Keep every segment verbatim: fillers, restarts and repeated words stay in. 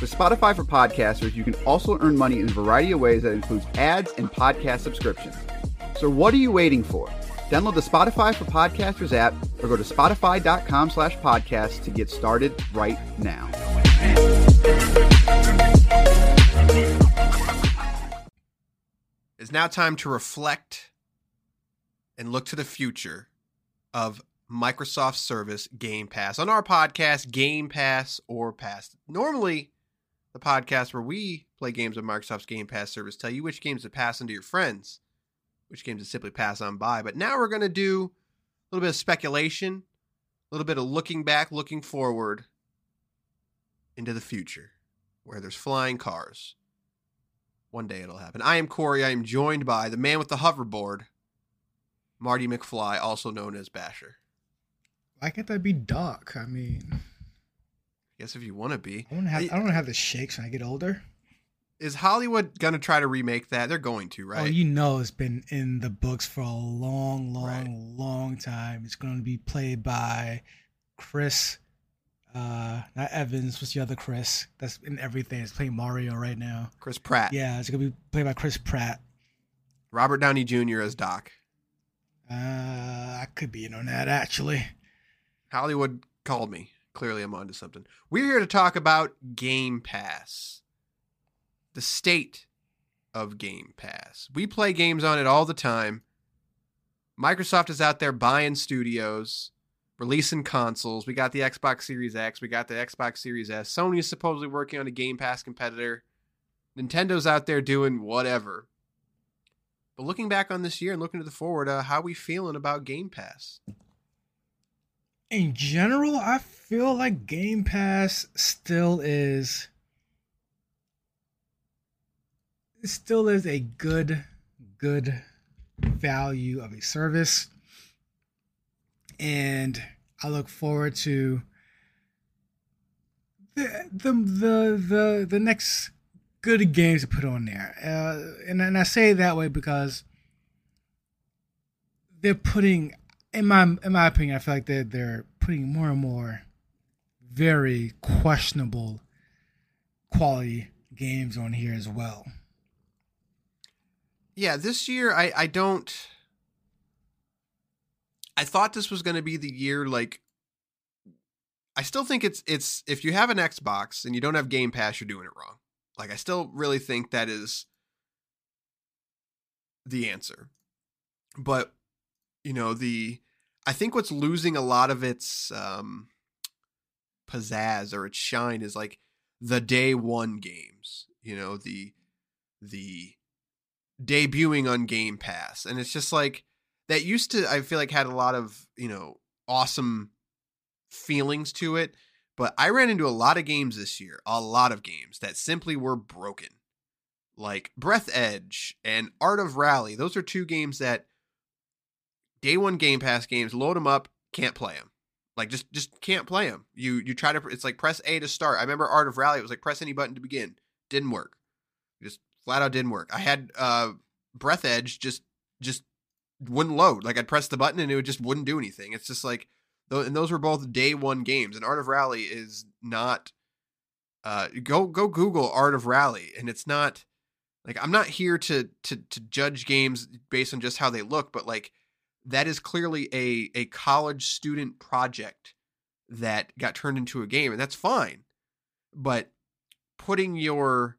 With Spotify for Podcasters, you can also earn money in a variety of ways that includes ads and podcast subscriptions. So what are you waiting for? Download the Spotify for Podcasters app or go to spotify.com slash podcast to get started right now. It's now time to reflect and look to the future of Microsoft service Game Pass. On our podcast, Game Pass or Pass. Normally, the podcast where we play games with Microsoft's Game Pass service tell you which games to pass on to your friends, which games to simply pass on by. But now we're going to do a little bit of speculation, a little bit of looking back, looking forward into the future where there's flying cars. One day it'll happen. I am Corey. I am joined by the man with the hoverboard, Marty McFly, also known as Basher. Why can't I be Doc? I mean, I guess if you want to be. I don't have, I don't have the shakes when I get older. Is Hollywood going to try to remake that? They're going to, right? Oh, you know it's been in the books for a long, long, right. long time. It's going to be played by Chris, uh, not Evans, what's the other Chris? That's in everything. It's playing Mario right now. Chris Pratt. Yeah, it's going to be played by Chris Pratt. Robert Downey Junior as Doc. Uh, I could be in on that, actually. Hollywood called me. Clearly, I'm onto something. We're here to talk about Game Pass. The state of Game Pass. We play games on it all the time. Microsoft is out there buying studios, releasing consoles. We got the Xbox Series X. We got the Xbox Series S. Sony is supposedly working on a Game Pass competitor. Nintendo's out there doing whatever. But looking back on this year and looking to the forward, uh, how are we feeling about Game Pass? In general, I feel like Game Pass still is... It still is a good, good value of a service. And I look forward to the the the the, the next good games to put on there. Uh, and, and I say it that way because they're putting, in my in my opinion, I feel like they're, they're putting more and more very questionable quality games on here as well. Yeah, this year, I, I don't, I thought this was going to be the year, like, I still think it's, it's, if you have an Xbox and you don't have Game Pass, you're doing it wrong. Like, I still really think that is the answer. But, you know, the, I think what's losing a lot of its um, pizzazz or its shine is, like, the day one games, you know, the, the. debuting on Game Pass. And it's just like that used to, I feel like, had a lot of, you know, awesome feelings to it. But I ran into a lot of games this year, a lot of games that simply were broken, like Breathedge and Art of Rally. Those are two games that day one Game Pass games, load them up, can't play them. Like just, just can't play them. You, you try to, it's like press A to start. I remember Art of Rally. It was like press any button to begin. Didn't work. Just flat out didn't work. I had uh, Breathedge just just wouldn't load. Like I'd press the button and it would just wouldn't do anything. It's just like, and those were both day one games. And Art of Rally is not. Uh, go go Google Art of Rally, and it's not like I'm not here to to to judge games based on just how they look, but like that is clearly a a college student project that got turned into a game, and that's fine. But putting your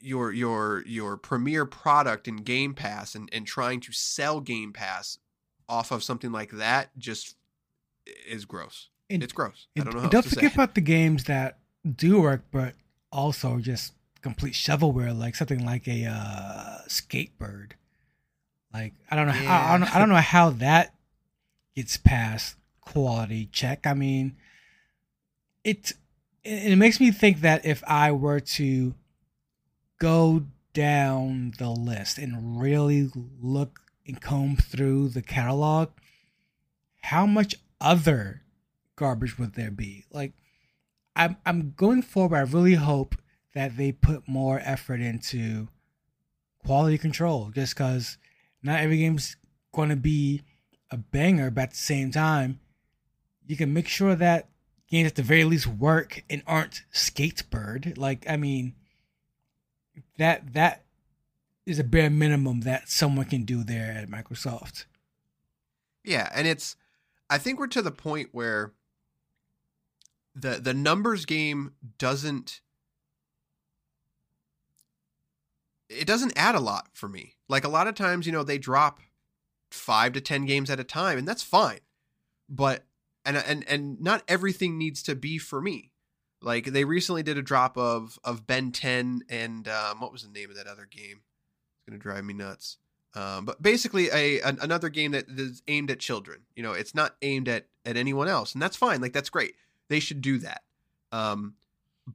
your your your premier product in Game Pass and, and trying to sell Game Pass off of something like that just is gross. And, it's gross. And, I don't know how don't forget say. about the games that do work, but also just complete shovelware, like something like a uh, Skatebird. Like I don't know yeah. how I don't, I don't know how that gets past quality check. I mean, it's and it makes me think that if I were to go down the list and really look and comb through the catalog, how much other garbage would there be? Like, I'm I'm going forward, I really hope that they put more effort into quality control, just because not every game's going to be a banger, but at the same time, you can make sure that games at the very least work and aren't Skatebird. Like, I mean, that that is a bare minimum that someone can do there at Microsoft. Yeah, and it's, I think we're to the point where the the numbers game doesn't, it doesn't add a lot for me. Like, a lot of times, you know, they drop five to ten games at a time, and that's fine. But and and and not everything needs to be for me. Like, they recently did a drop of of Ben ten and um, what was the name of that other game? It's gonna drive me nuts. Um, but basically, a an, another game that is aimed at children. You know, it's not aimed at at anyone else, and that's fine. Like, that's great. They should do that. Um,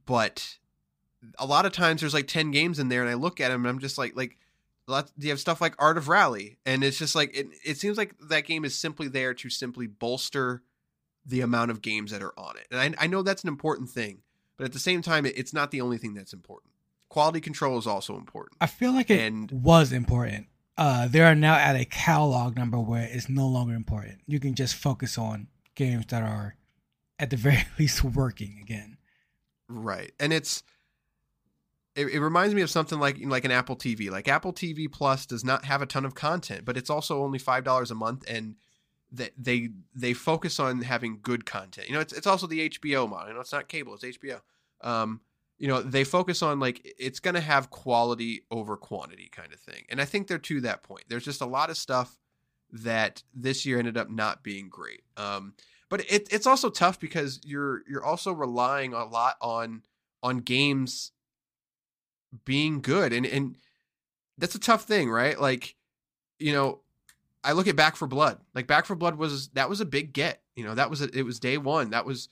but a lot of times there's like ten games in there, and I look at them and I'm just like, like, lots, you have stuff like Art of Rally, and it's just like, it, it seems like that game is simply there to simply bolster the amount of games that are on it. And I, I know that's an important thing, but at the same time, it, it's not the only thing that's important. Quality control is also important. I feel like it and, was important. Uh, they are now at a catalog number where it's no longer important. You can just focus on games that are at the very least working again. Right. And it's, It, it reminds me of something like like an Apple T V. Like, Apple T V Plus does not have a ton of content, but it's also only five dollars a month, and that they they focus on having good content. You know, it's it's also the H B O model. You know, it's not cable, it's H B O. Um, you know, they focus on, like, it's going to have quality over quantity kind of thing. And I think they're to that point. There's just a lot of stuff that this year ended up not being great. Um, but it it's also tough because you're you're also relying a lot on on games being good, and and that's a tough thing, right? Like, you know, I look at Back four Blood. Like, Back four Blood was that was a big get. You know, that was a, it was day one. That was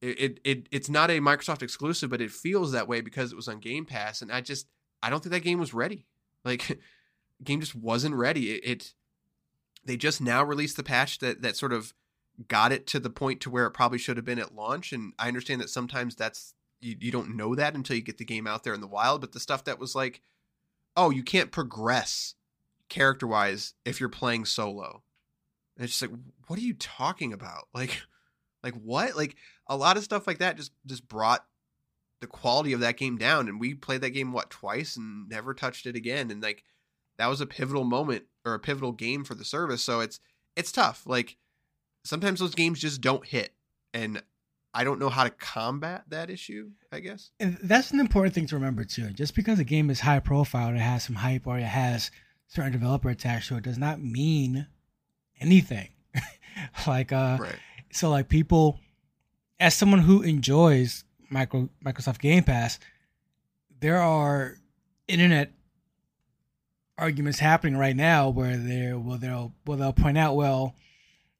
it, it. It it's not a Microsoft exclusive, but it feels that way because it was on Game Pass, and I just I don't think that game was ready. Like, game just wasn't ready. It, it they just now released the patch that that sort of got it to the point to where it probably should have been at launch. And I understand that sometimes that's. You, you don't know that until you get the game out there in the wild, but the stuff that was like, oh, you can't progress character wise if you're playing solo. And it's just like, what are you talking about? Like, like what? Like, a lot of stuff like that just, just brought the quality of that game down. And we played that game, what, twice and never touched it again. And like, that was a pivotal moment or a pivotal game for the service. So it's, it's tough. Like, sometimes those games just don't hit, and I don't know how to combat that issue, I guess. And that's an important thing to remember, too. Just because a game is high profile, it has some hype, or it has certain developer attached to it, does not mean anything. like, uh, right. So, like, people, as someone who enjoys micro, Microsoft Game Pass, there are internet arguments happening right now where they're, well, they'll, well, they'll point out, well,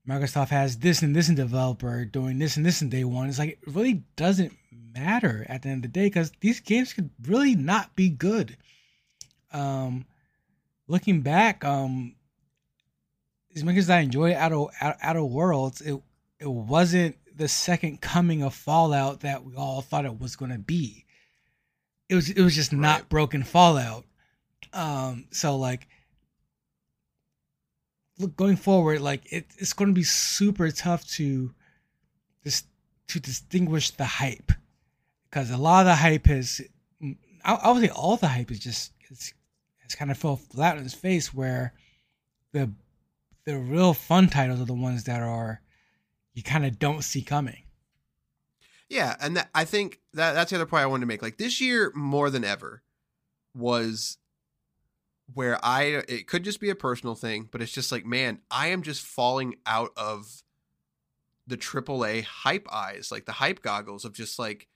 Microsoft has this and this and developer doing this and this and day one. It's like, it really doesn't matter at the end of the day, because these games could really not be good. Um, looking back, um, as much as I enjoyed Outer, Outer Worlds, it it wasn't the second coming of Fallout that we all thought it was going to be. It was it was just right. Not broken Fallout. Um, so like. Look, going forward, like it, it's going to be super tough to just to distinguish the hype, because a lot of the hype is, I, I would say all the hype is just it's, it's kind of fell flat in its face. Where the the real fun titles are the ones that are you kind of don't see coming. Yeah, and that, I think that that's the other point I wanted to make. Like, this year more than ever was. Where I, it could just be a personal thing, but it's just like, man, I am just falling out of the triple A hype eyes, like the hype goggles of just like,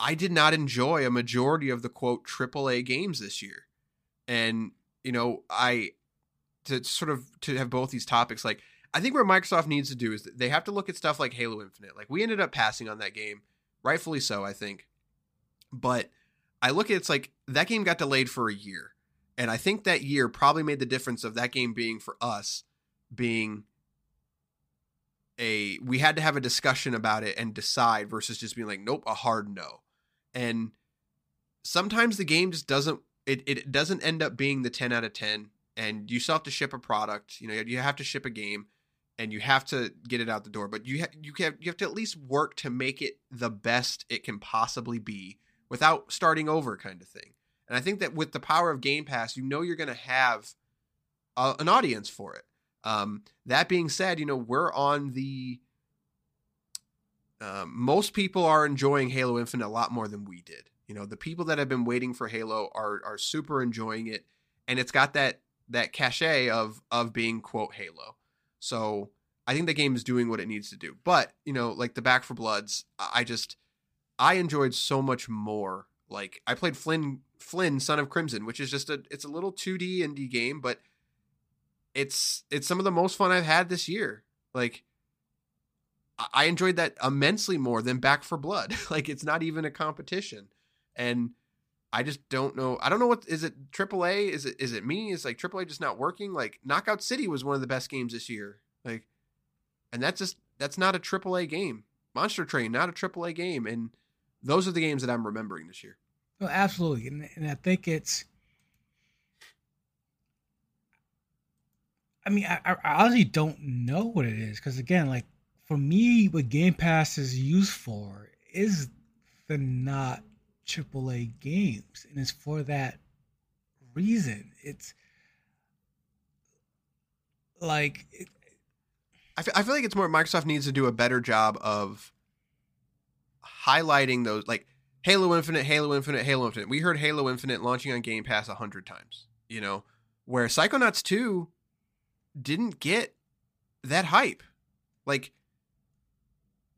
I did not enjoy a majority of the quote triple A games this year. And, you know, I, to sort of, to have both these topics, like, I think where Microsoft needs to do is they have to look at stuff like Halo Infinite. Like, we ended up passing on that game. Rightfully so, I think. But I look at it's like that game got delayed for a year. And I think that year probably made the difference of that game being for us being a, we had to have a discussion about it and decide versus just being like, nope, a hard no. And sometimes the game just doesn't, it, it doesn't end up being the ten out of ten, and you still have to ship a product, you know, you have to ship a game and you have to get it out the door, but you ha- you have, you have to at least work to make it the best it can possibly be without starting over kind of thing. And I think that with the power of Game Pass, you know you're going to have a, an audience for it. Um, that being said, you know, we're on the... Um, most people are enjoying Halo Infinite a lot more than we did. You know, the people that have been waiting for Halo are are super enjoying it. And it's got that that cachet of of being, quote, Halo. So I think the game is doing what it needs to do. But, you know, like the Back four Bloods, I just... I enjoyed so much more. Like, I played Flynn... Flynn, Son of Crimson, which is just a, it's a little two D indie game, but it's, it's some of the most fun I've had this year. Like, I enjoyed that immensely more than Back four Blood. Like, it's not even a competition. And I just don't know. I don't know what, is it triple A? Is it, is it me? Is like triple A just not working? Like Knockout City was one of the best games this year. Like, and that's just, that's not a triple A game. Monster Train, not a triple A game. And those are the games that I'm remembering this year. Well, absolutely. And, and I think it's, I mean, I, I honestly don't know what it is. Because again, like for me, what Game Pass is used for is the not triple A games. And it's for that reason. It's like, it, I, f- I feel like it's more Microsoft needs to do a better job of highlighting those, like, Halo Infinite, Halo Infinite, Halo Infinite. We heard Halo Infinite launching on Game Pass a hundred times, you know, where Psychonauts two didn't get that hype. Like,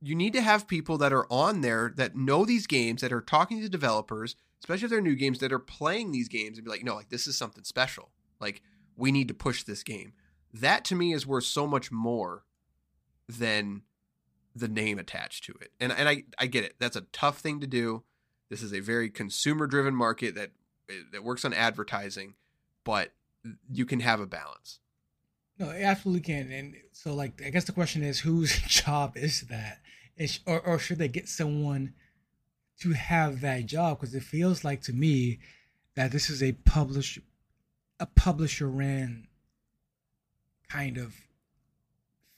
you need to have people that are on there that know these games, that are talking to developers, especially if they're new games, that are playing these games and be like, no, like, this is something special. Like, we need to push this game. That, to me, is worth so much more than the name attached to it. And, and I, I get it. That's a tough thing to do. This is a very consumer-driven market that that works on advertising, but you can have a balance. No, it absolutely can. And so, like, I guess the question is, whose job is that? Is, or, or should they get someone to have that job? Because it feels like, to me, that this is a publish, a publisher-ran kind of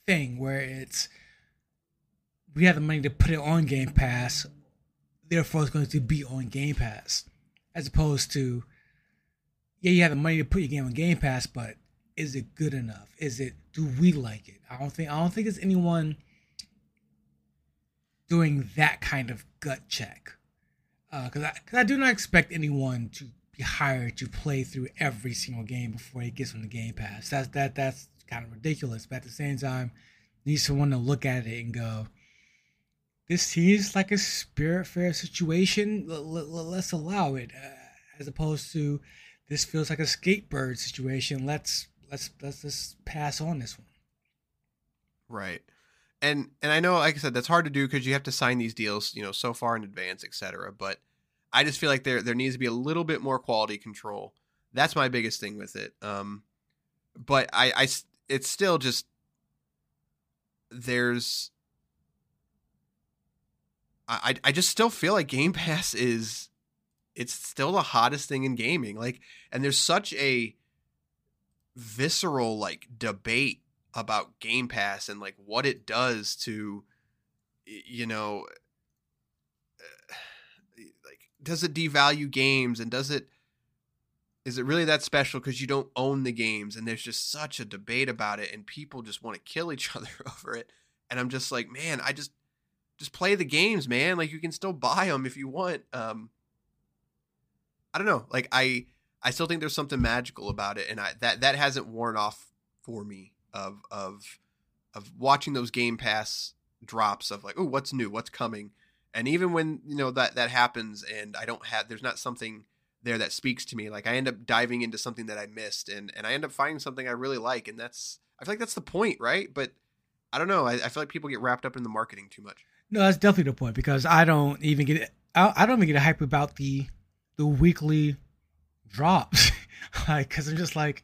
thing where it's, we have the money to put it on Game Pass, therefore it's going to be on Game Pass, as opposed to, yeah, you have the money to put your game on Game Pass, but is it good enough? Is it, do we like it? I don't think I don't think it's anyone doing that kind of gut check, because uh, I, I do not expect anyone to be hired to play through every single game before it gets on the Game Pass. That's that that's kind of ridiculous. But at the same time, you need someone to look at it and go, this seems like a Spiritfarer situation. L- l- let's allow it, uh, as opposed to this feels like a Skatebird situation. Let's let's let's just pass on this one. Right, and and I know, like I said, that's hard to do because you have to sign these deals, you know, so far in advance, et cetera. But I just feel like there there needs to be a little bit more quality control. That's my biggest thing with it. Um, but I, I it's still just there's. I I just still feel like Game Pass is, it's still the hottest thing in gaming. Like, and there's such a visceral like debate about Game Pass and like what it does to, you know, like, does it devalue games, and does it, is it really that special because you don't own the games? And there's just such a debate about it, and people just want to kill each other over it. And I'm just like, man, I just, Just play the games, man. Like, you can still buy them if you want. Um, I don't know. Like, I, I still think there's something magical about it, and I that that hasn't worn off for me of of of watching those Game Pass drops of like, oh, what's new, what's coming, and even when you know that that happens, and I don't have, there's not something there that speaks to me. Like, I end up diving into something that I missed, and and I end up finding something I really like, and that's I feel like that's the point, right? But I don't know. I, I feel like people get wrapped up in the marketing too much. No, that's definitely the point, because I don't even get I, I don't even get hype about the the weekly drops, like, because I'm just like,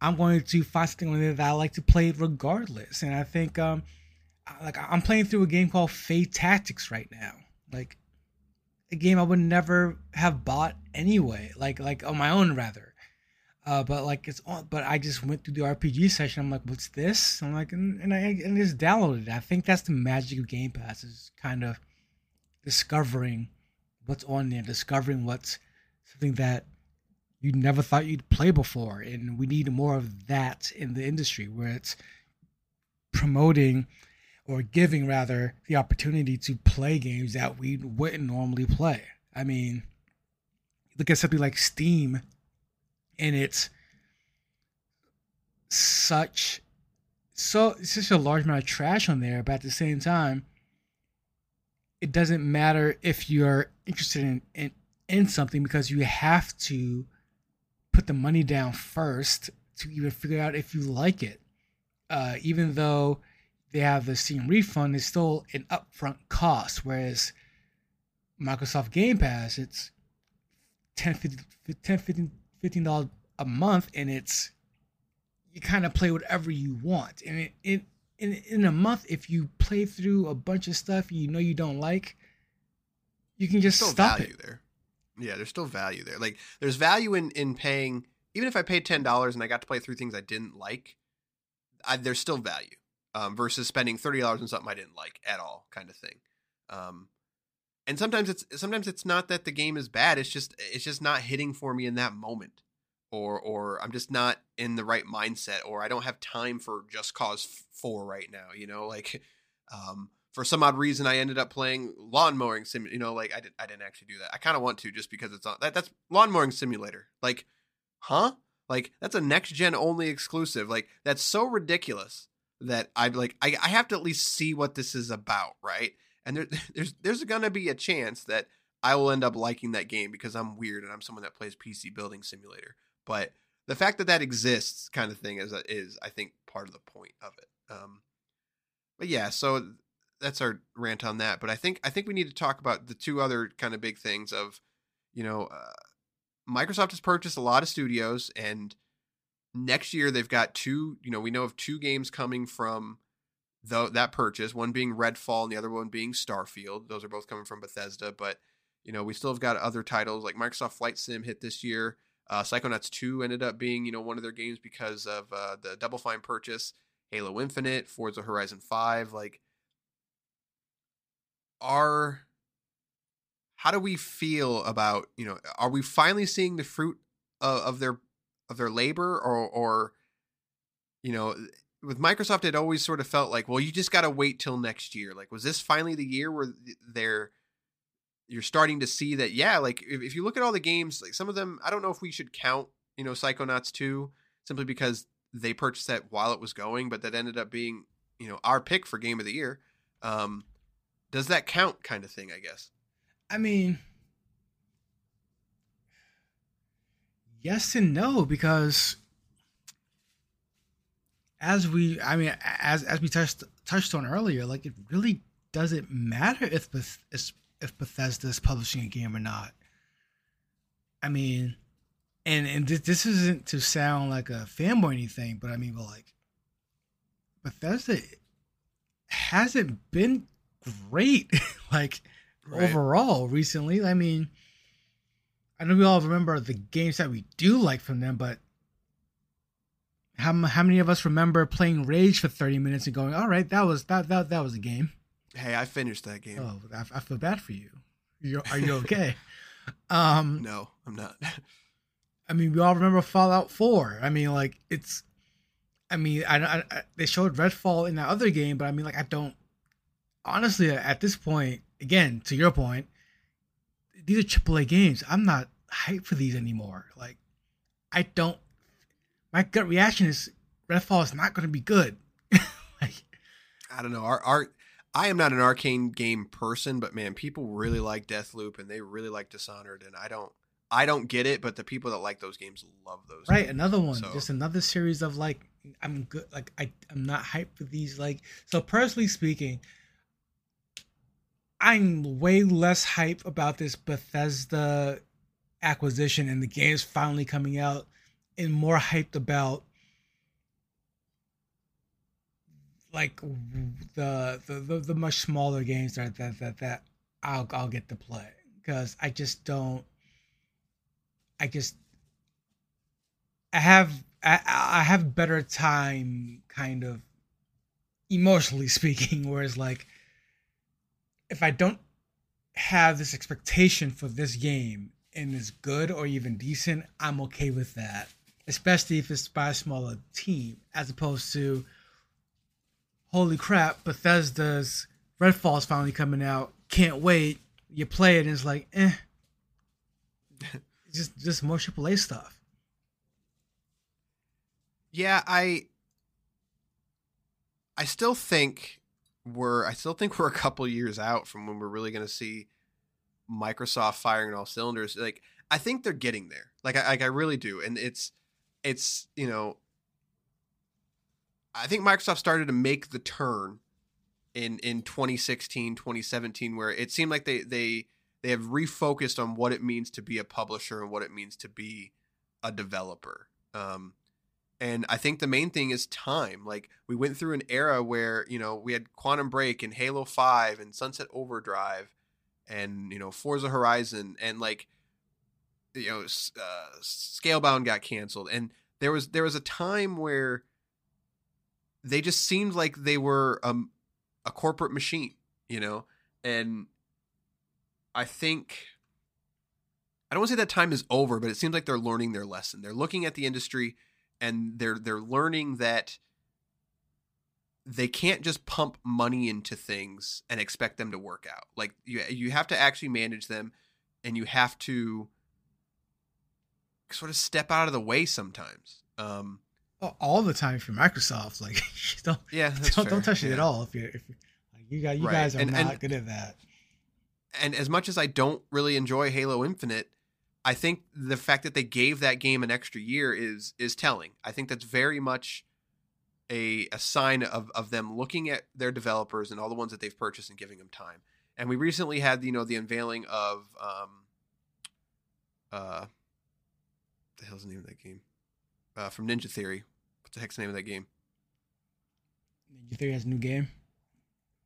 I'm going to find something on there that I like to play regardless. And I think um like I'm playing through a game called Fate Tactics right now, like a game I would never have bought anyway, like like on my own rather. Uh, but like it's on, but I just went through the R P G session. I'm like, what's this? I'm like, and, and I and just downloaded it. I think that's the magic of Game Pass, is kind of discovering what's on there, discovering what's something that you never thought you'd play before. And we need more of that in the industry, where it's promoting or giving rather the opportunity to play games that we wouldn't normally play. I mean, look at something like Steam. And it's such so it's such a large amount of trash on there, but at the same time, it doesn't matter if you're interested in, in, in something, because you have to put the money down first to even figure out if you like it. Uh, even though they have the Steam refund, it's still an upfront cost, whereas Microsoft Game Pass, it's ten, fifteen, ten, fifteen fifteen dollars a month, and it's, you kind of play whatever you want. And it, it in in a month, if you play through a bunch of stuff you know you don't like, you can just stop it. There. Yeah, there's still value there. Like, there's value in, in paying, even if I paid ten dollars and I got to play through things I didn't like, I, there's still value um, versus spending thirty dollars on something I didn't like at all, kind of thing. Um, And sometimes it's sometimes it's not that the game is bad. It's just it's just not hitting for me in that moment, or or I'm just not in the right mindset, or I don't have time for Just Cause four right now. You know, like um, for some odd reason, I ended up playing Lawn Mowing Simulator. You know, like I didn't I didn't actually do that. I kind of want to, just because it's on that that's Lawn Mowing Simulator. Like, huh? Like, that's a next gen only exclusive. Like, that's so ridiculous that I'd like I I have to at least see what this is about, right? And there, there's there's going to be a chance that I will end up liking that game because I'm weird and I'm someone that plays P C Building Simulator. But the fact that that exists, kind of thing, is, is I think, part of the point of it. Um, but yeah, so that's our rant on that. But I think I think we need to talk about the two other kind of big things of, you know, uh, Microsoft has purchased a lot of studios, and next year they've got two, you know, we know of two games coming from Though that purchase, one being Redfall and the other one being Starfield. Those are both coming from Bethesda, but you know, we still have got other titles like Microsoft Flight Sim hit this year. Uh, Psychonauts two ended up being, you know, one of their games because of uh, the Double Fine purchase. Halo Infinite, Forza Horizon five. Like, are how do we feel about, you know, are we finally seeing the fruit of, of their of their labor, or or you know? With Microsoft, it always sort of felt like, well, you just got to wait till next year. Like, was this finally the year where they're, you're starting to see that, yeah, like, if, if you look at all the games, like, some of them, I don't know if we should count, you know, Psychonauts two, simply because they purchased that while it was going, but that ended up being, you know, our pick for Game of the Year. Um, does that count, kind of thing, I guess? I mean, yes and no, because... As we, I mean, as as we touched touched on earlier, like, it really doesn't matter if Beth, if Bethesda is publishing a game or not. I mean, and and this, this isn't to sound like a fanboy or anything, but I mean, but like, Bethesda hasn't been great, like, right. overall recently. I mean, I know we all remember the games that we do like from them, but. How how many of us remember playing Rage for thirty minutes and going, all right, that was that that that was a game. Hey, I finished that game. Oh, I, I feel bad for you. You're, are you okay? um, no, I'm not. I mean, we all remember Fallout four. I mean, like it's. I mean, I, I, I they showed Redfall in that other game, but I mean, like I don't. Honestly, at this point, again, to your point, these are triple A games. I'm not hyped for these anymore. Like, I don't. My gut reaction is Redfall is not going to be good. Like, I don't know. Our, our, I am not an arcane game person, but man, people really like Deathloop and they really like Dishonored, and I don't, I don't get it. But the people that like those games love those. Right, games. Another one, so. Just another series of like, I'm good. Like I, I'm not hyped for these. Like, so personally speaking, I'm way less hype about this Bethesda acquisition and the games finally coming out, and more hyped about like the the the, the much smaller games that that that, that I'll I'll get to play, because I just don't. I just I have I I have better time, kind of emotionally speaking, whereas like, if I don't have this expectation for this game and it's good or even decent, I'm okay with that. Especially if it's by a smaller team, as opposed to, holy crap, Bethesda's Redfall's finally coming out. Can't wait. You play it and it's like, eh. just just more triple A stuff. Yeah, I I still think We're I still think we're a couple years out from when we're really going to see Microsoft firing on all cylinders. Like, I think they're getting there. Like, I, like I really do. And it's it's you know, I think Microsoft started to make the turn in in twenty sixteen, twenty seventeen, where it seemed like they they they have refocused on what it means to be a publisher and what it means to be a developer. Um, And I think the main thing is time. Like, we went through an era where, you know, we had Quantum Break and Halo five and Sunset Overdrive and, you know, Forza Horizon and, like, you know, uh, Scalebound got canceled. And there was there was a time where they just seemed like they were um, a corporate machine, you know? And I think, I don't want to say that time is over, but it seems like they're learning their lesson. They're looking at the industry, and they're they're learning that they can't just pump money into things and expect them to work out. Like, you you have to actually manage them, and you have to sort of step out of the way sometimes. Um, well, all the time for Microsoft, like don't yeah don't, don't touch it yeah. at all. If you if you're, like, you guys you right. guys are and, not and, good at that. And as much as I don't really enjoy Halo Infinite, I think the fact that they gave that game an extra year is is telling. I think that's very much a a sign of, of them looking at their developers and all the ones that they've purchased and giving them time. And we recently had, you know, the unveiling of um, uh, the hell's the name of that game uh, from Ninja Theory. What the heck's the name of that game? Ninja Theory has a new game.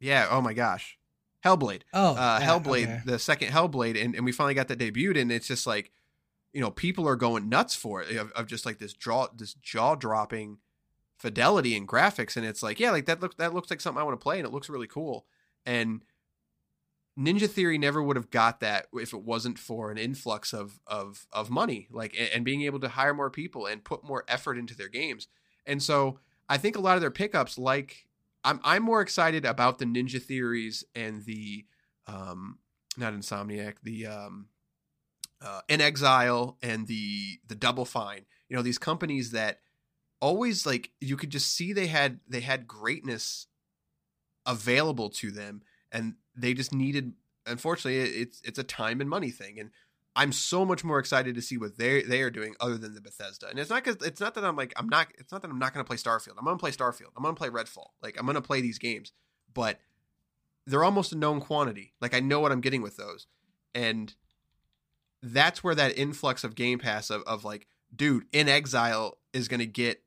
Yeah. Oh my gosh. Hellblade, oh, uh, Hellblade, okay. The second Hellblade, and, and we finally got that debuted, and it's just like, you know, people are going nuts for it of, of just like this draw, this jaw dropping fidelity and graphics, and it's like, yeah, like that looks that looks like something I want to play, and it looks really cool. And Ninja Theory never would have got that if it wasn't for an influx of of of money, like and, and being able to hire more people and put more effort into their games. And so I think a lot of their pickups, like. I'm I'm more excited about the Ninja Theories and the um not Insomniac, the um uh, In Exile and the the Double Fine. You know, these companies that always, like, you could just see they had they had greatness available to them, and they just needed, unfortunately, it's it's a time and money thing. And I'm so much more excited to see what they they are doing other than the Bethesda. And it's not cuz it's not that I'm like I'm not it's not that I'm not going to play Starfield. I'm going to play Starfield. I'm going to play Redfall. Like, I'm going to play these games, but they're almost a known quantity. Like, I know what I'm getting with those. And that's where that influx of Game Pass of of like, dude, In Exile is going to get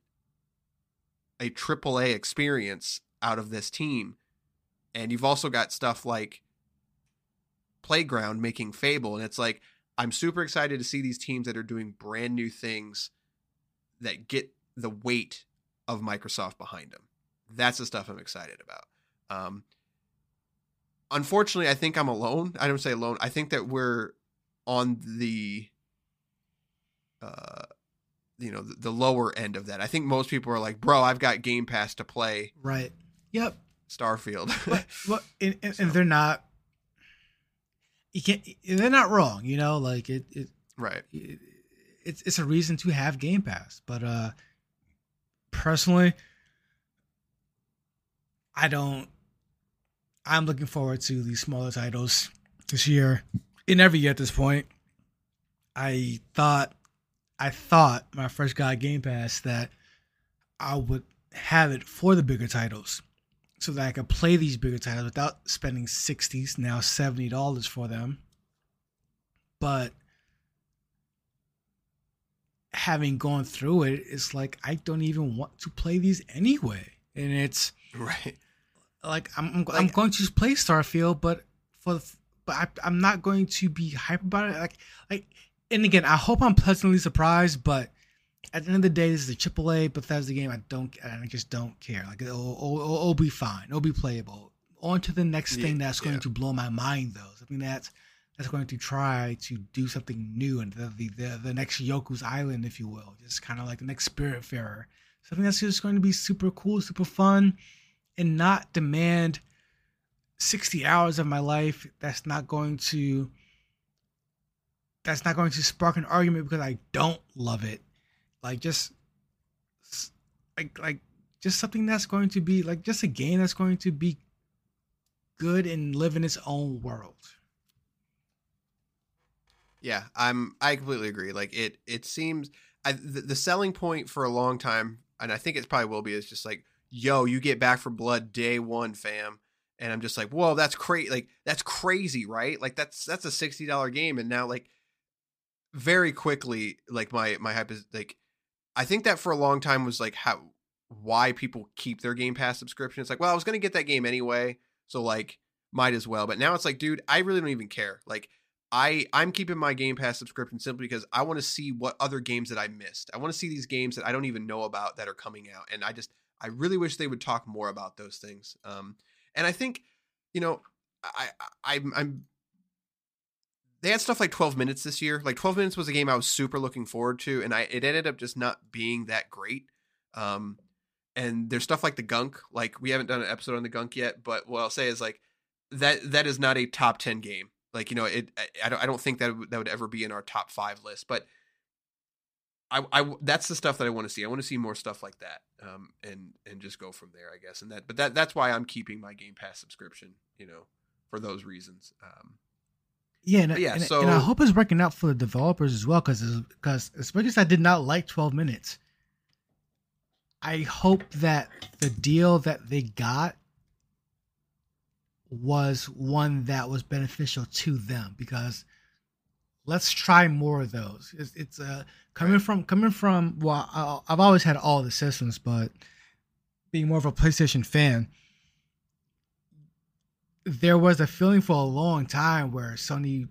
a triple A experience out of this team. And you've also got stuff like Playground making Fable, and it's like, I'm super excited to see these teams that are doing brand new things that get the weight of Microsoft behind them. That's the stuff I'm excited about. Um, unfortunately, I think I'm alone. I don't say alone. I think that we're on the, uh, you know, the, the lower end of that. I think most people are like, bro, I've got Game Pass to play. Right. Yep. Starfield. But, but, and, and, so. and they're not. You can't, they're not wrong, you know, like it, it right. It, it's, it's a reason to have Game Pass. But uh, personally, I don't, I'm looking forward to these smaller titles this year and every year at this point. I thought, I thought when I first got Game Pass that I would have it for the bigger titles. so that I could play these bigger titles without spending sixties, now seventy dollars for them. But having gone through it, it's like, I don't even want to play these anyway. And it's right. Like I'm, I'm, like, I'm going to play Starfield, but for, but I, I'm not going to be hype about it. Like, like, and again, I hope I'm pleasantly surprised. But at the end of the day, this is a triple A Bethesda game. I don't, I just don't care. Like, it'll, it'll, it'll, it'll be fine. It'll be playable. On to the next yeah, thing that's going yeah. to blow my mind, though. Something that's that's going to try to do something new, and the the, the, the next Yoku's Island, if you will, just kind of like the next Spiritfarer. Something that's just going to be super cool, super fun, and not demand sixty hours of my life. That's not going to, that's not going to spark an argument because I don't love it. Like, just like, like just something that's going to be like just a game that's going to be good and live in its own world. Yeah, I'm, I completely agree. Like it, it seems I, the, the selling point for a long time, and I think it probably will be, is just like, yo, you get Back for Blood day one, fam. And I'm just like, whoa, that's crazy. Like, that's crazy, right? Like, that's, that's a sixty dollars game. And now, like, very quickly, like my, my hype is like, I think that for a long time was like how, why people keep their Game Pass subscription. It's like, well, I was going to get that game anyway, so like might as well. But now it's like, dude, I really don't even care. Like, I, I'm keeping my Game Pass subscription simply because I want to see what other games that I missed. I want to see these games that I don't even know about that are coming out. And I just, I really wish they would talk more about those things. Um, and I think, you know, I, I, I'm, I'm, they had stuff like twelve minutes this year. Like twelve minutes was a game I was super looking forward to, and I, it ended up just not being that great. Um, and there's stuff like The Gunk. Like, we haven't done an episode on The Gunk yet, but what I'll say is like that, that is not a top ten game. Like, you know, it, I, I don't, I don't think that that would ever be in our top five list, but I, I, that's the stuff that I want to see. I want to see more stuff like that, um, and and just go from there, I guess. And that, but that that's why I'm keeping my Game Pass subscription, you know, for those reasons. Um, yeah, and, yeah. And, so and I hope it's working out for the developers as well, because because as much as I did not like twelve minutes, I hope that the deal that they got was one that was beneficial to them, because let's try more of those. It's, it's uh, coming right. from coming from. Well, I, I've always had all the systems, but being more of a PlayStation fan, there was a feeling for a long time where Sony,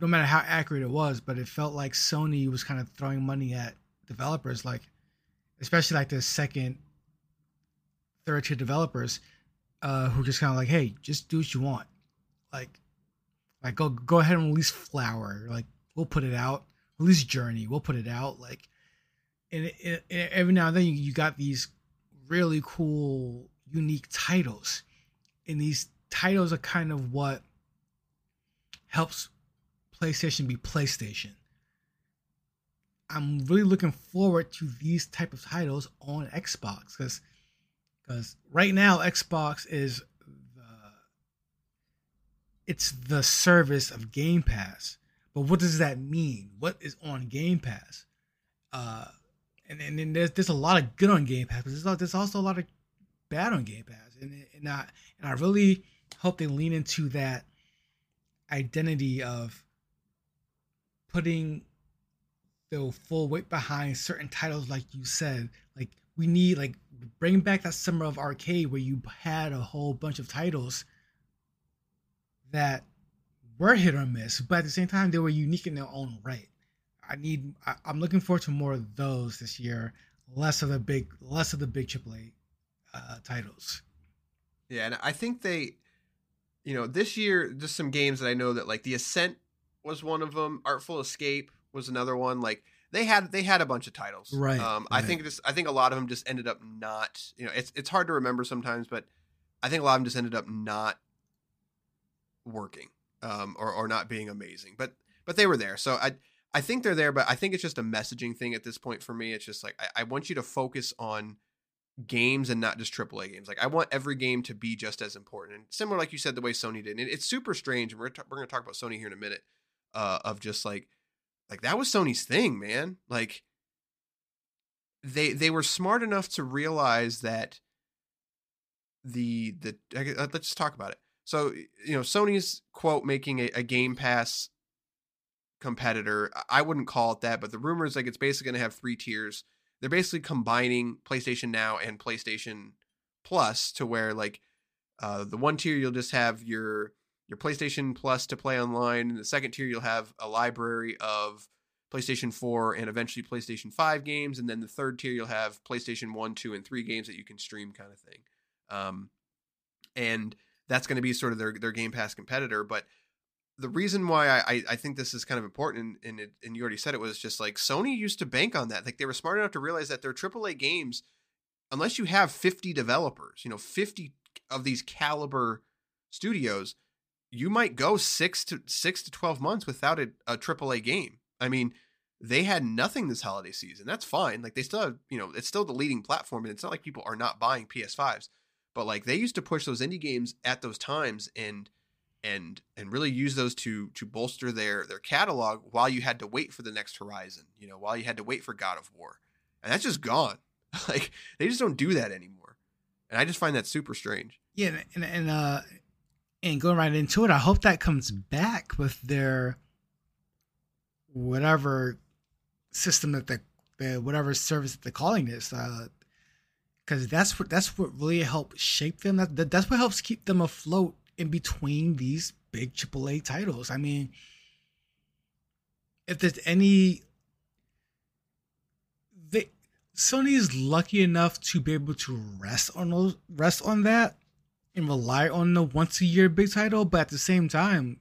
no matter how accurate it was, but it felt like Sony was kind of throwing money at developers, like especially like the second, third tier developers, uh, who just kind of like, hey, just do what you want, like. Like, go go ahead and release Flower. Like, we'll put it out. Release Journey. We'll put it out. Like, and, it, and every now and then you, you got these really cool, unique titles. And these titles are kind of what helps PlayStation be PlayStation. I'm really looking forward to these type of titles on Xbox. Because because right now, Xbox is... it's the service of Game Pass. But what does that mean? What is on Game Pass? Uh, and and then there's there's a lot of good on Game Pass, but there's, there's also a lot of bad on Game Pass. And and I, and I really hope they lean into that identity of putting the full weight behind certain titles, like you said. Like, we need, like, bring back that summer of arcade where you had a whole bunch of titles that were hit or miss, but at the same time, they were unique in their own right. I need, I, I'm looking forward to more of those this year. Less of the big, less of the big triple A uh, titles. Yeah, and I think they, you know, this year, just some games that I know that, like, The Ascent was one of them. Artful Escape was another one. Like, they had, they had a bunch of titles. Right. Um, right. I think this, I think a lot of them just ended up not, you know, it's it's hard to remember sometimes, but I think a lot of them just ended up not working, um, or, or not being amazing, but, but they were there. So I, I think they're there, but I think it's just a messaging thing at this point for me. It's just like, I, I want you to focus on games and not just triple A games. Like, I want every game to be just as important, and similar, like you said, the way Sony did. And it's super strange. And we're, t- we're going to talk about Sony here in a minute, uh, of just like, like that was Sony's thing, man. Like, they, they were smart enough to realize that the the let's just talk about it. So, you know, Sony's quote making a, a Game Pass competitor. I wouldn't call it that, but the rumor is like it's basically going to have three tiers. They're basically combining PlayStation Now and PlayStation Plus to where like uh, the one tier you'll just have your your PlayStation Plus to play online, and the second tier you'll have a library of PlayStation four and eventually PlayStation five games, and then the third tier you'll have PlayStation one, two, and three games that you can stream, kind of thing. Um, and that's going to be sort of their, their Game Pass competitor. But the reason why I, I think this is kind of important, and, and, it, and you already said it, was just like Sony used to bank on that. Like they were smart enough to realize that their triple A games, unless you have fifty developers, you know, fifty of these caliber studios, you might go six to six to twelve months without a, a triple A game. I mean, they had nothing this holiday season. That's fine. Like they still have, you know, it's still the leading platform, and it's not like people are not buying P S fives. But like they used to push those indie games at those times and and and really use those to to bolster their their catalog while you had to wait for the next Horizon, you know, while you had to wait for God of War. And that's just gone. Like they just don't do that anymore. And I just find that super strange. Yeah, and and uh and going right into it, I hope that comes back with their whatever system that the, the whatever service that they're calling this. Uh Because that's what that's what really helped shape them. That, that that's what helps keep them afloat in between these big triple A titles. I mean, if there's any, they Sony is lucky enough to be able to rest on those, rest on that, and rely on the once a year big title. But at the same time,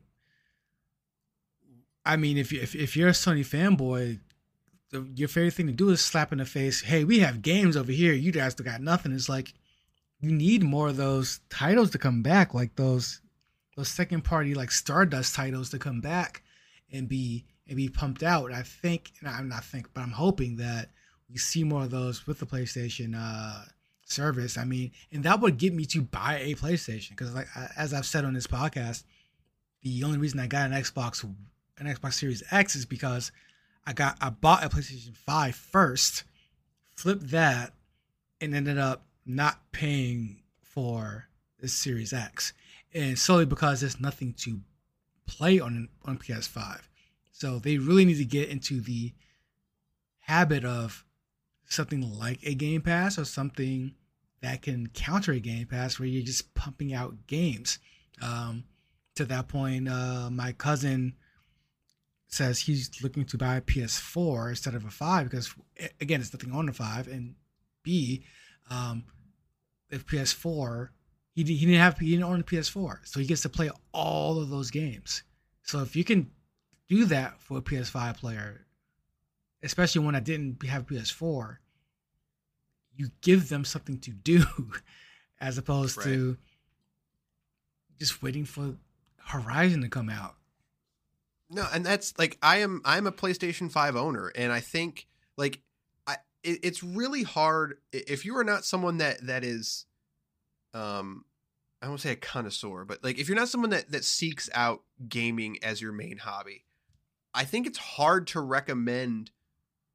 I mean, if you if if you're a Sony fanboy, your favorite thing to do is slap in the face, hey, we have games over here, you guys got nothing. It's like, you need more of those titles to come back, like those those second party like Stardust titles to come back and be and be pumped out. And I think, and I'm not think, but I'm hoping that we see more of those with the PlayStation uh, service. I mean, and that would get me to buy a PlayStation, because like as I've said on this podcast, the only reason I got an Xbox an Xbox Series X is because I got I bought a PlayStation five first, flipped that, and ended up not paying for the Series X, and solely because there's nothing to play on on P S five. So they really need to get into the habit of something like a Game Pass, or something that can counter a Game Pass, where you're just pumping out games. Um, to that point, uh, my cousin says he's looking to buy a P S four instead of a five, because again, there's nothing on the five, and B, um, if P S four, he he didn't have he didn't own a P S four, so he gets to play all of those games. So if you can do that for a P S five player, especially one that didn't have a P S four, you give them something to do, as opposed right. to just waiting for Horizon to come out. No, and that's like I am. I'm a PlayStation five owner, and I think like I, it, it's really hard if you are not someone that that is, um, I won't say a connoisseur, but like if you're not someone that that seeks out gaming as your main hobby, I think it's hard to recommend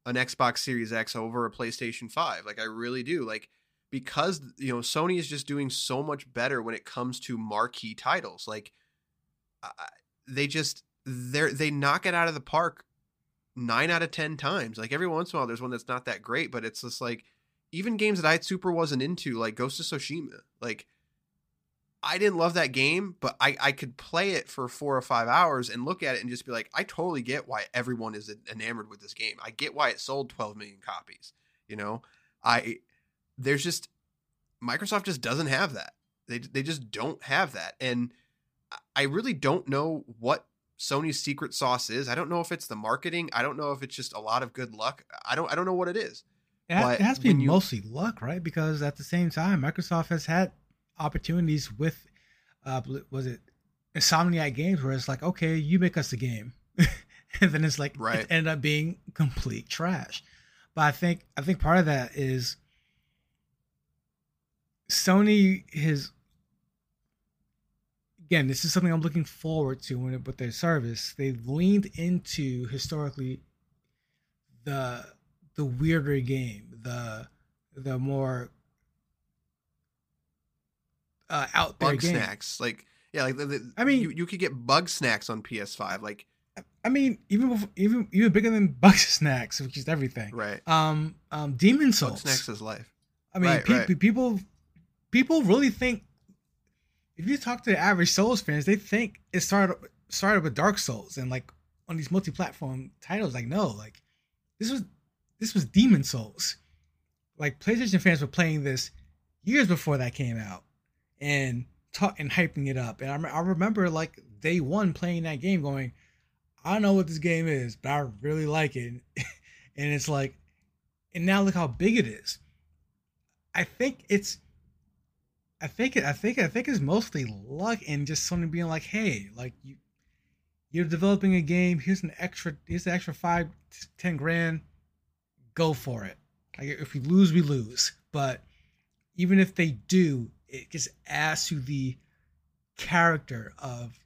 an Xbox Series X over a PlayStation five. Like I really do, like because you know Sony is just doing so much better when it comes to marquee titles. Like I, they just. They they knock it out of the park nine out of ten times. Like every once in a while, there's one that's not that great, but it's just like even games that I super wasn't into, like Ghost of Tsushima. Like I didn't love that game, but I, I could play it for four or five hours and look at it and just be like, I totally get why everyone is enamored with this game. I get why it sold twelve million copies. You know, I there's just Microsoft just doesn't have that. They they just don't have that, and I really don't know what Sony's secret sauce is. I don't know if it's the marketing. I don't know if it's just a lot of good luck. I don't I don't know what it is. It has, it has to be you... mostly luck, right? Because at the same time, Microsoft has had opportunities with, uh, was it Insomniac Games, where it's like, okay, you make us a game. And then it's like, right. It ended up being complete trash. But I think I think part of that is Sony has... Again, this is something I'm looking forward to when it, with their service. They've leaned into historically the the weirder game, the the more uh, out their game. Bugsnax, like yeah, like the, the, I mean, you, you could get Bugsnax on P S five. Like, I mean, even before, even even bigger than Bugsnax, which is everything, right? Um, um, Demon's Souls. Bugsnax is life. I mean, right, pe- right. people people really think. If you talk to the average Souls fans, they think it started started with Dark Souls and like on these multi-platform titles. Like, no, like this was this was Demon Souls. Like, PlayStation fans were playing this years before that came out and ta- and hyping it up. And I, I remember like day one playing that game, going, I don't know what this game is, but I really like it. And it's like, and now look how big it is. I think it's. I think I think I think it's mostly luck and just someone being like, "Hey, like you, you're developing a game. Here's an extra, here's an extra five, ten grand. Go for it. Like if we lose, we lose. But even if they do, it just adds to the character of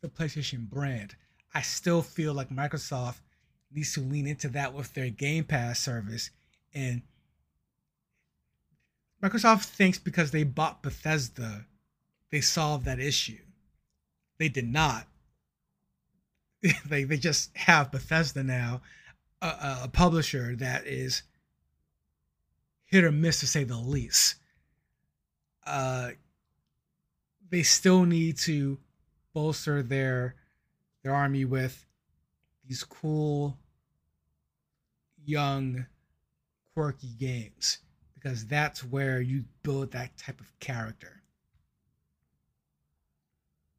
the PlayStation brand. I still feel like Microsoft needs to lean into that with their Game Pass service and." Microsoft thinks because they bought Bethesda, they solved that issue. They did not. they they just have Bethesda now, a, a publisher that is hit or miss to say the least. Uh, they still need to bolster their their army with these cool, young, quirky games. Because that's where you build that type of character.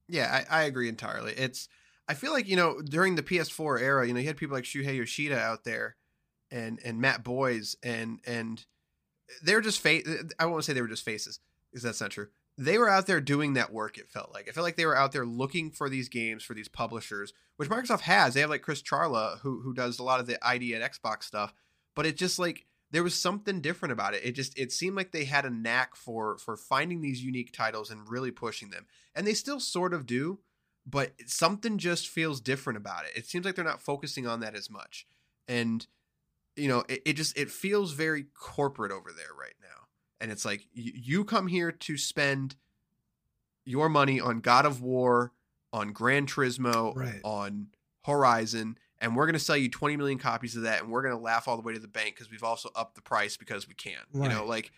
Yeah, I, I agree entirely. It's I feel like, you know, during the P S four era, you know, you had people like Shuhei Yoshida out there and and Matt Boyes and and they're just face. I won't say they were just faces, because that's not true. They were out there doing that work, it felt like. I felt like they were out there looking for these games for these publishers, which Microsoft has. They have like Chris Charla, who who does a lot of the I D and Xbox stuff, but it's just like there was something different about it. It just, it seemed like they had a knack for, for finding these unique titles and really pushing them. And they still sort of do, but something just feels different about it. It seems like they're not focusing on that as much. And, you know, it, it just, it feels very corporate over there right now. And it's like, you, you come here to spend your money on God of War, on Gran Turismo, right. on Horizon, and we're going to sell you twenty million copies of that. And we're going to laugh all the way to the bank because we've also upped the price because we can, right. you know, like,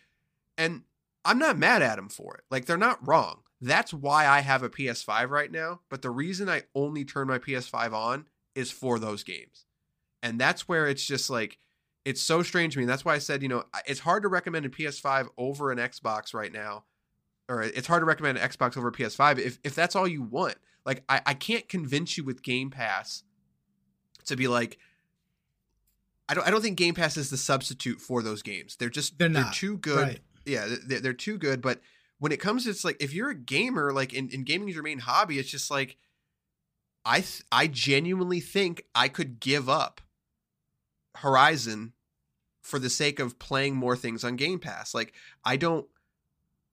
and I'm not mad at them for it. Like, they're not wrong. That's why I have a P S five right now. But the reason I only turn my P S five on is for those games. And that's where it's just like, it's so strange to me. And that's why I said, you know, it's hard to recommend a P S five over an Xbox right now, or it's hard to recommend an Xbox over a P S five. If, if that's all you want, like I, I can't convince you with Game Pass to be like, I don't. I don't think Game Pass is the substitute for those games. They're just they're, they're too good. Right. Yeah, they're, they're too good. But when it comes, it's like if you're a gamer, like in, in gaming is your main hobby. It's just like, I th- I genuinely think I could give up Horizon for the sake of playing more things on Game Pass. Like I don't.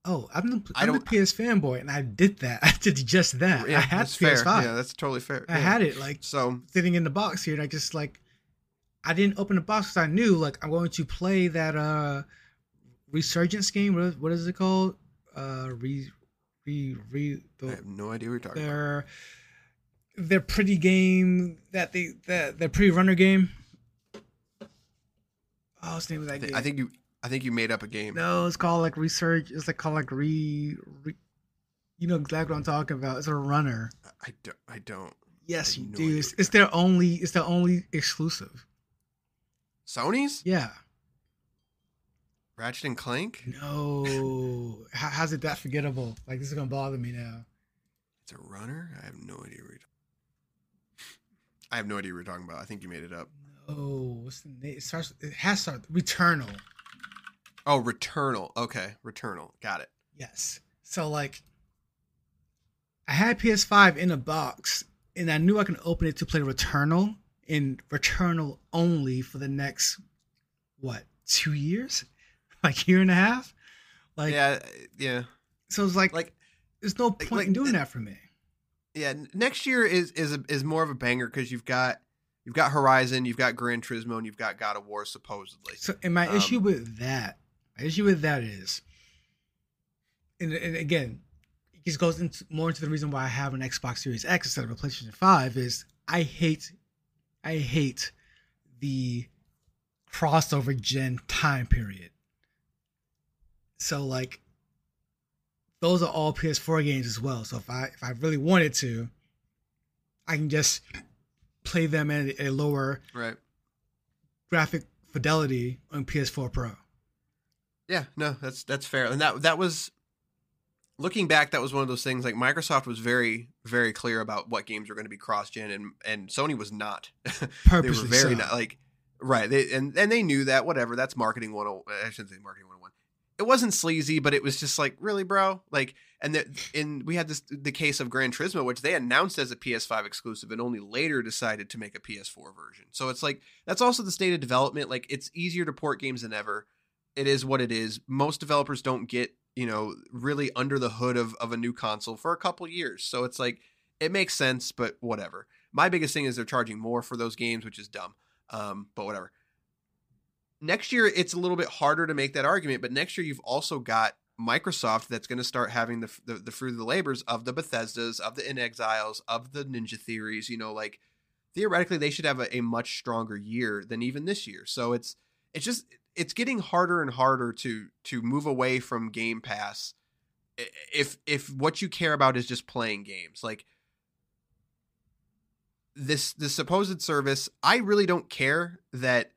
Oh, I'm the I'm I don't, the P S fanboy, and I did that. I did just that. Yeah, I had that's P S five. Fair. Yeah, that's totally fair. I yeah. had it like so sitting in the box here, and I just like I didn't open the box because I knew like I'm going to play that uh Resurgence game. What is, what is it called? Uh, re re re. The, I have no idea what you're talking their, about. Their their pretty game that they that their pretty runner game. Oh, what's the name of that I think, game? I think you. I think you made up a game. No, it's called like Research. It's like called like re, re you know exactly what I'm talking about. It's a runner. I don't. I don't. Yes, I you no do. It's, it's their only. It's their only exclusive. Sony's? Yeah. Ratchet and Clank? No. How, how's it that forgettable? Like, this is gonna bother me now. It's a runner. I have no idea. What you're I have no idea what you're talking about. I think you made it up. No. What's the name? It starts. It has started. Returnal. Oh, Returnal. Okay, Returnal. Got it. Yes. So, like, I had P S five in a box, and I knew I could open it to play Returnal, and Returnal only for the next, what, two years? Like, year and a half? Like, yeah, yeah. So, it's like, like there's no point like, in doing th- that for me. Yeah, next year is is a, is more of a banger, because you've got... You've got Horizon, you've got Gran Turismo, and you've got God of War, supposedly. So, and my um, issue with that, my issue with that is, and, and again, this goes into more into the reason why I have an Xbox Series X instead of a PlayStation five is I hate, I hate the crossover gen time period. So like, those are all P S four games as well. So if I if I really wanted to, I can just play them at a lower right. graphic fidelity on P S four Pro. Yeah, no, that's that's fair. And that that was looking back, that was one of those things like Microsoft was very, very clear about what games were going to be cross-gen, and and Sony was not. Purposely They were very so. not like right. They and, and they knew that, whatever, that's marketing one oh one. I shouldn't say marketing one oh one. It wasn't sleazy, but it was just like, really, bro? Like, and the, and we had this the case of Gran Turismo, which they announced as a P S five exclusive and only later decided to make a P S four version. So it's like, that's also the state of development. Like, it's easier to port games than ever. It is what it is. Most developers don't get, you know, really under the hood of, of a new console for a couple years. So it's like, it makes sense, but whatever. My biggest thing is they're charging more for those games, which is dumb, um, but whatever. Next year, it's a little bit harder to make that argument, but next year you've also got Microsoft that's going to start having the, the the fruit of the labors of the Bethesdas, of the In Exiles, of the Ninja Theories. You know, like theoretically they should have a, a much stronger year than even this year. So it's it's just it's getting harder and harder to to move away from Game Pass if if what you care about is just playing games. Like this this supposed service, I really don't care that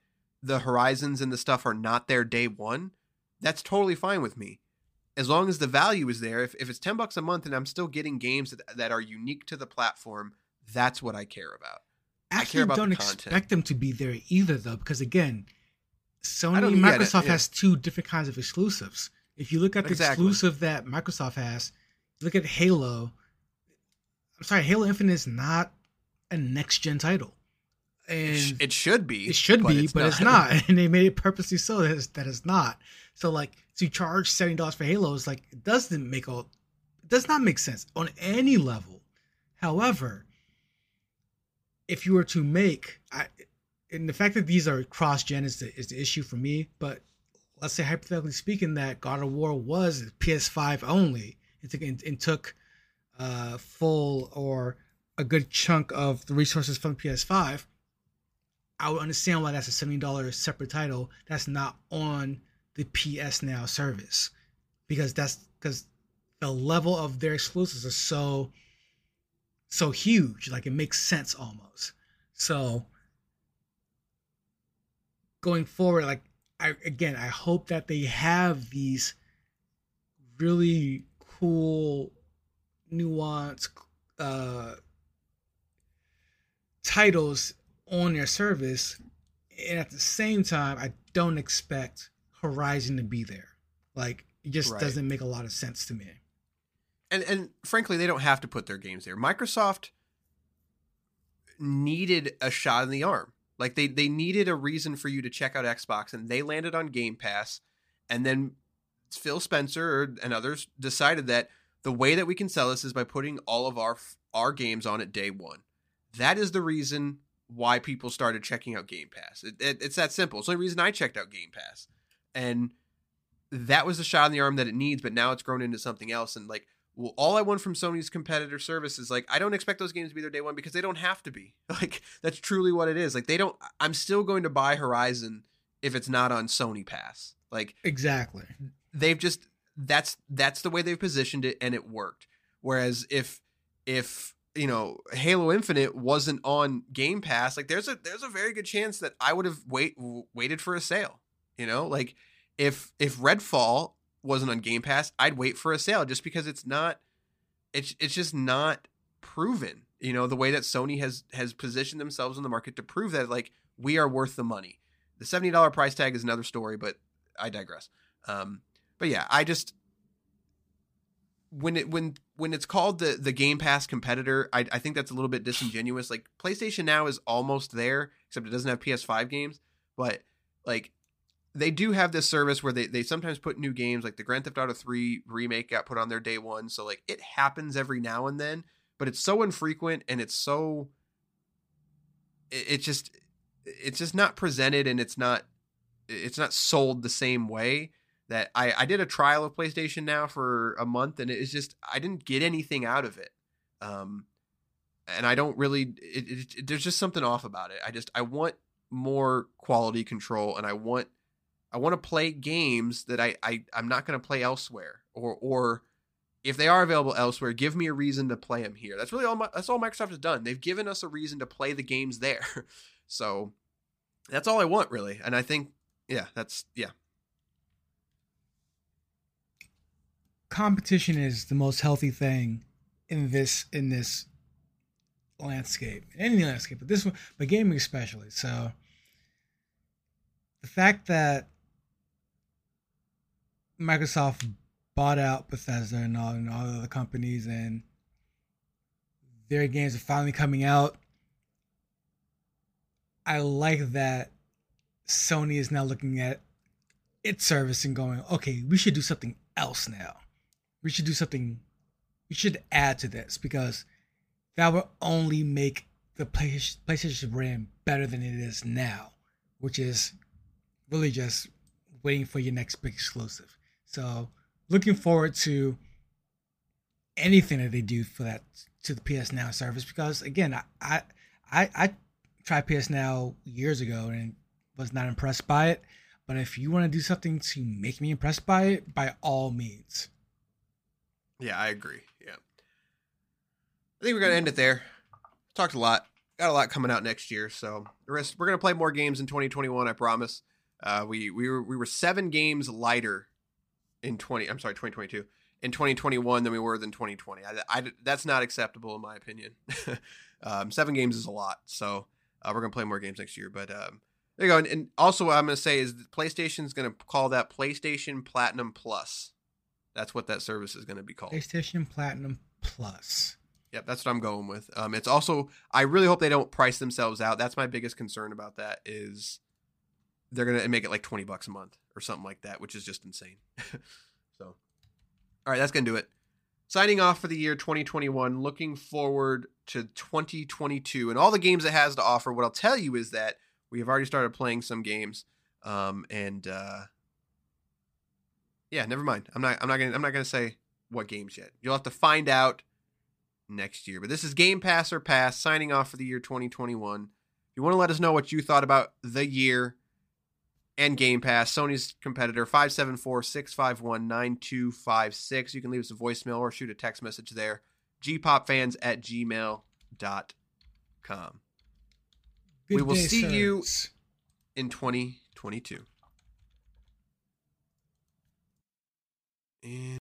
the Horizons and the stuff are not there day one. That's totally fine with me. As long as the value is there, if, if it's ten bucks a month and I'm still getting games that, that are unique to the platform, that's what I care about. Actually, I care about don't the content. Expect them to be there either though, because again, Sony and Microsoft yeah. has two different kinds of exclusives. If you look at the exactly. exclusive that Microsoft has, look at Halo. I'm sorry, Halo Infinite is not a next gen title. And it should be. It should be, but it's not. And they made it purposely so that it's, that it's not. So, like, to charge seventy dollars for Halo is like, it doesn't make all, it does not make sense on any level. However, if you were to make, I, and the fact that these are cross-gen is the, is the issue for me, but let's say, hypothetically speaking, that God of War was P S five only and took, and, and took uh, full or a good chunk of the resources from P S five. I would understand why that's a seventy dollars separate title that's not on the P S Now service, because that's because the level of their exclusives are so so huge, like it makes sense almost. So going forward, like I again, I hope that they have these really cool, nuanced uh, titles on their service, and at the same time, I don't expect Horizon to be there. Like, it just right. doesn't make a lot of sense to me. And and frankly, they don't have to put their games there. Microsoft needed a shot in the arm. Like, they they needed a reason for you to check out Xbox, and they landed on Game Pass, and then Phil Spencer and others decided that the way that we can sell this is by putting all of our our games on it day one. That is the reason why people started checking out Game Pass. It, it, it's that simple. It's the only reason I checked out Game Pass. And that was the shot in the arm that it needs, but now it's grown into something else. And like, well, all I want from Sony's competitor service is like, I don't expect those games to be there day one because they don't have to be. Like, that's truly what it is. Like, they don't, I'm still going to buy Horizon if it's not on Sony Pass. Like, exactly. They've just, that's, that's the way they've positioned it, and it worked. Whereas if, if, you know, Halo Infinite wasn't on Game Pass, like there's a there's a very good chance that I would have wait w- waited for a sale. You know, like if if Redfall wasn't on Game Pass, I'd wait for a sale just because it's not it's it's just not proven. You know, the way that Sony has has positioned themselves in the market to prove that like we are worth the money. The seventy dollars price tag is another story, but I digress. Um, but yeah, I just when it when when it's called the the Game Pass competitor, I, I think that's a little bit disingenuous. Like PlayStation Now is almost there, except it doesn't have P S five games. But like they do have this service where they, they sometimes put new games, like the Grand Theft Auto three remake got put on their day one. So like it happens every now and then, but it's so infrequent and it's so it, it just it's just not presented and it's not it's not sold the same way that I, I did a trial of PlayStation Now for a month, and it was just, I didn't get anything out of it. Um, and I don't really, it, it, it, there's just something off about it. I just, I want more quality control, and I want, I want to play games that I, I I'm not going to play elsewhere, or, or if they are available elsewhere, give me a reason to play them here. That's really all my, that's all Microsoft has done. They've given us a reason to play the games there. So that's all I want, really. And I think, yeah, that's, yeah. Competition is the most healthy thing in this, in this landscape, any landscape, but this one, but gaming especially. So the fact that Microsoft bought out Bethesda and all, and all the other companies, and their games are finally coming out. I like that Sony is now looking at its service and going, okay, we should do something else now. We should do something, we should add to this, because that will only make the PlayStation brand better than it is now, which is really just waiting for your next big exclusive. So looking forward to anything that they do for that, to the P S Now service, because again, I I I, I tried P S Now years ago and was not impressed by it. But if you want to do something to make me impressed by it, by all means. Yeah, I agree. Yeah. I think we're going to end it there. Talked a lot. Got a lot coming out next year. So the rest, we're going to play more games in twenty twenty-one, I promise. Uh, we, we, were, we were seven games lighter in twenty, I'm sorry, twenty twenty-two, in twenty twenty-one than we were in twenty twenty. I, I, that's not acceptable in my opinion. um, seven games is a lot. So uh, we're going to play more games next year. But um, there you go. And, and also what I'm going to say is PlayStation is going to call that PlayStation Platinum Plus. That's what that service is going to be called. PlayStation Platinum Plus. Yep, that's what I'm going with. Um, it's also, I really hope they don't price themselves out. That's my biggest concern about that, is they're going to make it like twenty bucks a month or something like that, which is just insane. So, all right, that's going to do it. Signing off for the year twenty twenty-one, looking forward to twenty twenty-two and all the games it has to offer. What I'll tell you is that we have already started playing some games, um, and uh, yeah, never mind. I'm not. I'm not gonna. I'm not gonna say what games yet. You'll have to find out next year. But this is Game Pass or Pass, signing off for the year twenty twenty-one. If you want to let us know what you thought about the year and Game Pass, Sony's competitor, five seven four, six five one, nine two five six. You can leave us a voicemail or shoot a text message there. Gpopfans at gmail dot com. Good we will day, see sir. you in twenty twenty-two. And